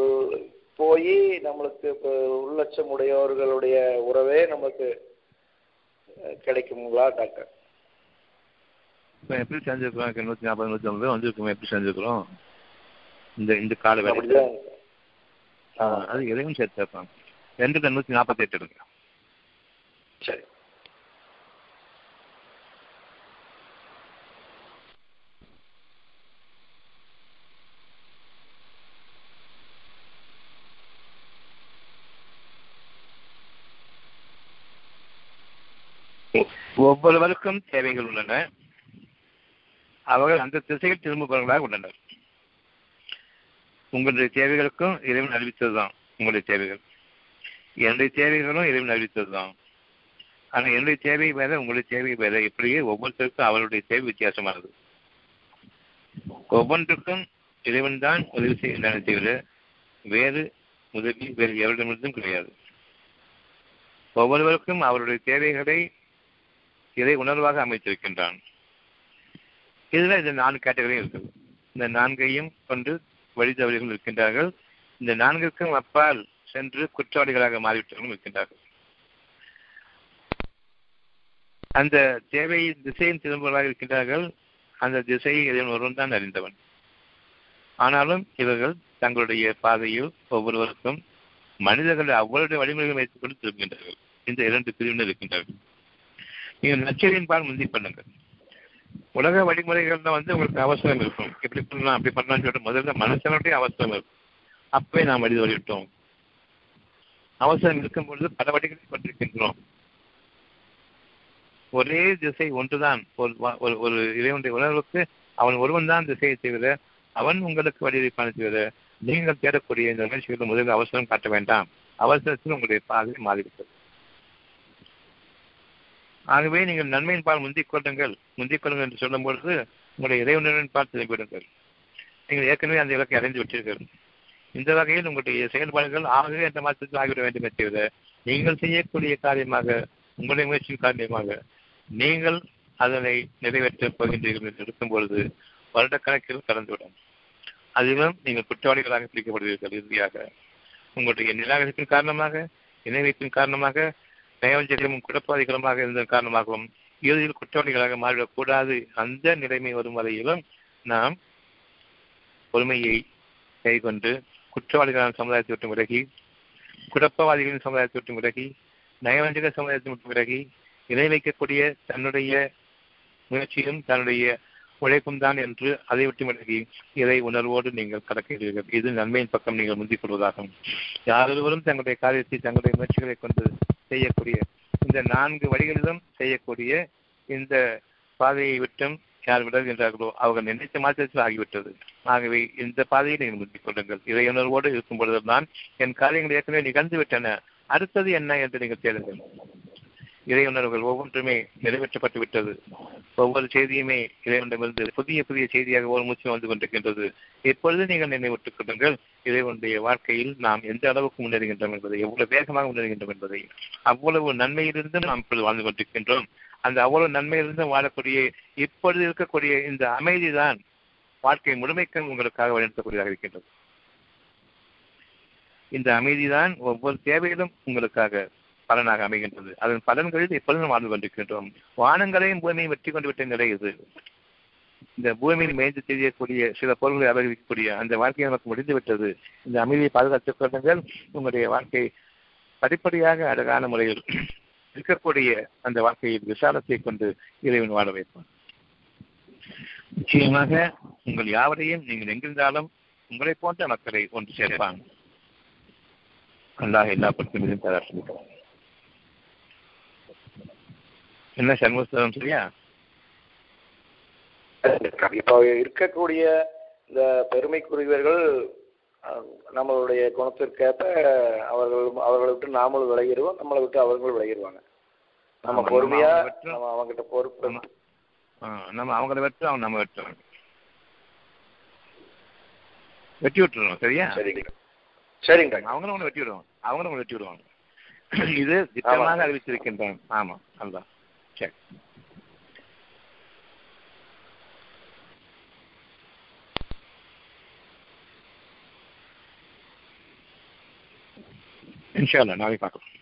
போய் நம்மளுக்கு இப்போ உள்ளட்சம் உடையவர்களுடைய உறவே நம்மளுக்கு கிடைக்குங்களா டாக்டர்? இப்போ எப்படி செஞ்சுருக்கிறோம்? நூற்றி நாற்பது நூற்றி ஐம்பது வந்திருக்கோம். எப்படி செஞ்சுருக்கிறோம் இந்த இந்த கால வேலை? அது எதையும் சேர்த்து வைப்பாங்க. ரெண்டு நூற்றி நாற்பத்தி எட்டு எடுங்க. சரி, ஒவ்வொருவருக்கும் தேவைகள் உள்ளன, அவர்கள் அந்த திசையில் திரும்புபவர்களாக உள்ளனர். உங்களுடைய தேவைகளுக்கும் இறைவன் அறிவித்ததுதான். உங்களுடைய தேவைகள் என்னுடைய தேவைகளும் இறைவன் அறிவித்ததுதான். ஆனால் என்னுடைய தேவை வேற, உங்களுடைய தேவை வேற. இப்படியே ஒவ்வொருத்தருக்கும் அவருடைய தேவை வித்தியாசமானது. ஒவ்வொன்றுக்கும் இறைவன் தான் உதவி செய்கின்றன, தவிர வேறு உதவி வேறு எவரிடமிருந்தும் கிடையாது. ஒவ்வொருவருக்கும் அவருடைய தேவைகளை இறை உணர்வாக அமைத்திருக்கின்றான். இதுதான் இந்த நான்கு கேட்டகரியும் இருக்குது. இந்த நான்கையும் கொண்டு வழி தவறிகள் இருக்கின்றார்கள். இந்த நான்கிற்கும் அப்பால் சென்று குற்றவாளிகளாக மாறிவிட்டவர்களும் இருக்கின்றார்கள். அந்த தேவை திசையின் திரும்புவதாக இருக்கின்றார்கள். அந்த திசையை இறைவன் ஒருவன் தான் அறிந்தவன். ஆனாலும் இவர்கள் தங்களுடைய பாதையில் ஒவ்வொருவருக்கும் மனிதர்கள் அவருடைய வழிமுறைகளை வைத்துக் கொண்டு திரும்புகின்றார்கள். இந்த இரண்டு பிரிவினர் இருக்கின்றார்கள். நீங்கள் நச்சரியின் பால் முந்தி பண்ணுங்கள். உலக வழிமுறைகள்லாம் வந்து உங்களுக்கு அவசரம் இருக்கும். எப்படி பண்ணலாம் அப்படி பண்ணலாம்னு சொல்லிட்டு முதல்ல மனுஷனுடைய அவசரம் இருக்கும். அப்பவே நாம் வழி தவறிவிட்டோம். அவசரம் இருக்கும் பொழுது பல வழிகளை கொண்டிருக்கின்றோம். ஒரே திசை ஒன்றுதான். ஒரு ஒரு இறைவனுடைய உணர்வுக்கு அவன் ஒருவன் தான் திசையை தவிர அவன் உங்களுக்கு வழியளிப்பான தவிர நீங்கள் தேடக்கூடிய இந்த நிகழ்ச்சிகளை முதலில் அவசரம் காட்ட வேண்டாம். அவசரத்தில் உங்களுடைய பாதை மாறிவிட்டது. ஆகவே நீங்கள் நன்மையின் பால் முந்திக் கொள்ளுங்கள். முந்திக் கொள்ளுங்கள் என்று சொல்லும் பொழுது உங்களுடைய இறைவனின் பால் திரும்பிவிடுங்கள். நீங்கள் ஏற்கனவே அந்த இலக்கை அடைந்து விட்டீர்கள். இந்த வகையில் உங்களுடைய செயல்பாடுகள் ஆகவே என்ற மாற்றத்தில் ஆகிவிட வேண்டுமே தவிர நீங்கள் செய்யக்கூடிய காரியமாக உங்களுடைய முயற்சியின் காரணமாக நீங்கள் அதனை நிறைவேற்றப் போகின்றீர்கள் என்று இருக்கும் பொழுது வருடக்கணக்கில் கடந்துவிடும். அதிலும் நீங்கள் குற்றவாளிகளாக பிரிக்கப்படுவீர்கள். இறுதியாக உங்களுடைய நிராகரிப்பின் காரணமாக, இணைவைப்பின் காரணமாக, நயவஞ்சகமும் குற்றவாளிகளுமாக இருந்ததன் காரணமாகவும் இறுதியில் குற்றவாளிகளாக மாறிவிடக்கூடாது. அந்த நிலைமை வரும் வரையிலும் நாம் பொறுமையை கைகொண்டு குற்றவாளிகளான சமுதாயத்தை விட்டு விலகி, குழப்பவாதிகளின் சமுதாயத்தை விட்டு விலகி, நயவஞ்சக சமுதாயத்தை விட்டு விலகி, இணை வைக்கக்கூடிய தன்னுடைய முயற்சியும் தன்னுடைய உழைக்கும் தான் என்று அதை விட்டு விலகி இதை உணர்வோடு நீங்கள் கடக்கிறீர்கள். இது நன்மையின் பக்கம் நீங்கள் முந்திக் கொள்வதாகும். யாரொருவரும் தங்களுடைய காரியத்தை தங்களுடைய முயற்சிகளை கொண்டு செய்யக்கூடிய இந்த நான்கு வழிகளிலும் செய்யக்கூடிய இந்த பாதையை விட்டும் யார் விலகுகின்றார்களோ அவர்கள் நினைத்த மாற்றத்தில் ஆகிவிட்டது. ஆகவே இந்த பாதையை நீங்கள் முந்திக் கொள்ளுங்கள். இதை உணர்வோடு இருக்கும் பொழுதுதான் என் காரியங்கள் ஏற்கனவே நிகழ்ந்து விட்டன, அடுத்தது என்ன என்று நீங்கள் தேடுங்கள். இறை உணர்வுகள் ஒவ்வொன்றுமே நிறைவேற்றப்பட்டு விட்டது. ஒவ்வொரு செய்தியுமே இறைவனிடமிருந்து புதிய புதிய செய்தியாக ஒரு மூச்சு வந்து கொண்டிருக்கின்றது. இப்பொழுது நீங்கள் நினைவுட்டுக் கொள்ளுங்கள் இறைவனுடைய வாழ்க்கையில் நாம் எந்த அளவுக்கு முன்னேறுகின்றோம் என்பதை, எவ்வளவு வேகமாக முன்னேறுகின்றோம் என்பதை. அவ்வளவு நன்மையிலிருந்தும் நாம் இப்பொழுது வாழ்ந்து கொண்டிருக்கின்றோம். அந்த அவ்வளவு நன்மையிலிருந்தும் வாழக்கூடிய இப்பொழுது இருக்கக்கூடிய இந்த அமைதிதான் வாழ்க்கை முழுமைக்கும் உங்களுக்காக வழிநடத்தக்கூடியதாக இருக்கின்றது. இந்த அமைதிதான் ஒவ்வொரு தேவையிலும் உங்களுக்காக பலனாக அமைகின்றது. அதன் பலன்களில் எப்பொழுதும் வாழ்ந்து கொண்டிருக்கின்றோம். வானங்களையும் பூமியை வெற்றி கொண்டு விட்ட நிலை இது. இந்த பூமியில் மேய்ந்து தெரியக்கூடிய சில பொருள்களை அபகரிக்கக்கூடிய அந்த வாழ்க்கையை நமக்கு முடிந்துவிட்டது. இந்த அமைதியை பாதுகாத்துக் கொள்ளுங்கள். உங்களுடைய வாழ்க்கை படிப்படியாக அழகான முறையில் இருக்கக்கூடிய அந்த வாழ்க்கையில் விசாலத்தை கொண்டு இறைவன் வாழ வைப்பார். நிச்சயமாக உங்கள் யாவரையும் நீங்கள் எங்கிருந்தாலும் உங்களை போன்ற மக்களை ஒன்று சேர்ப்பான். அல்லாஹ் எல்லா பொருட்களும் தராசிருக்கிறோம். என்ன சண்முகம் சரியா இப்போ இருக்கக்கூடிய இந்த பெருமைக்குரியவர்கள் நம்மளுடைய குணத்திற்கேற்ப அவர்கள் அவர்களை விட்டு நாமளும் விளையிடுவோம், நம்மளை விட்டு அவர்களும் விளையிடுவாங்க. நம்ம பொறுமையா நம்ம அவங்ககிட்ட பொறுப்பு நம்ம அவங்கள வெட்டு அவங்க நம்ம வெட்டு வெட்டி விட்டுருவோம். சரியா? சரிங்க சரிங்க. அவங்களும் அவங்களை வெட்டி விடுவாங்க. அவங்களும் அவங்களை வெட்டி விடுவாங்க. இது திட்டமாக அறிவிச்சிருக்கின்றான். ஆமா, அதுதான். சரி, இன்ஷா அல்லாஹ் நாளைக்கு பார்க்கலாம்.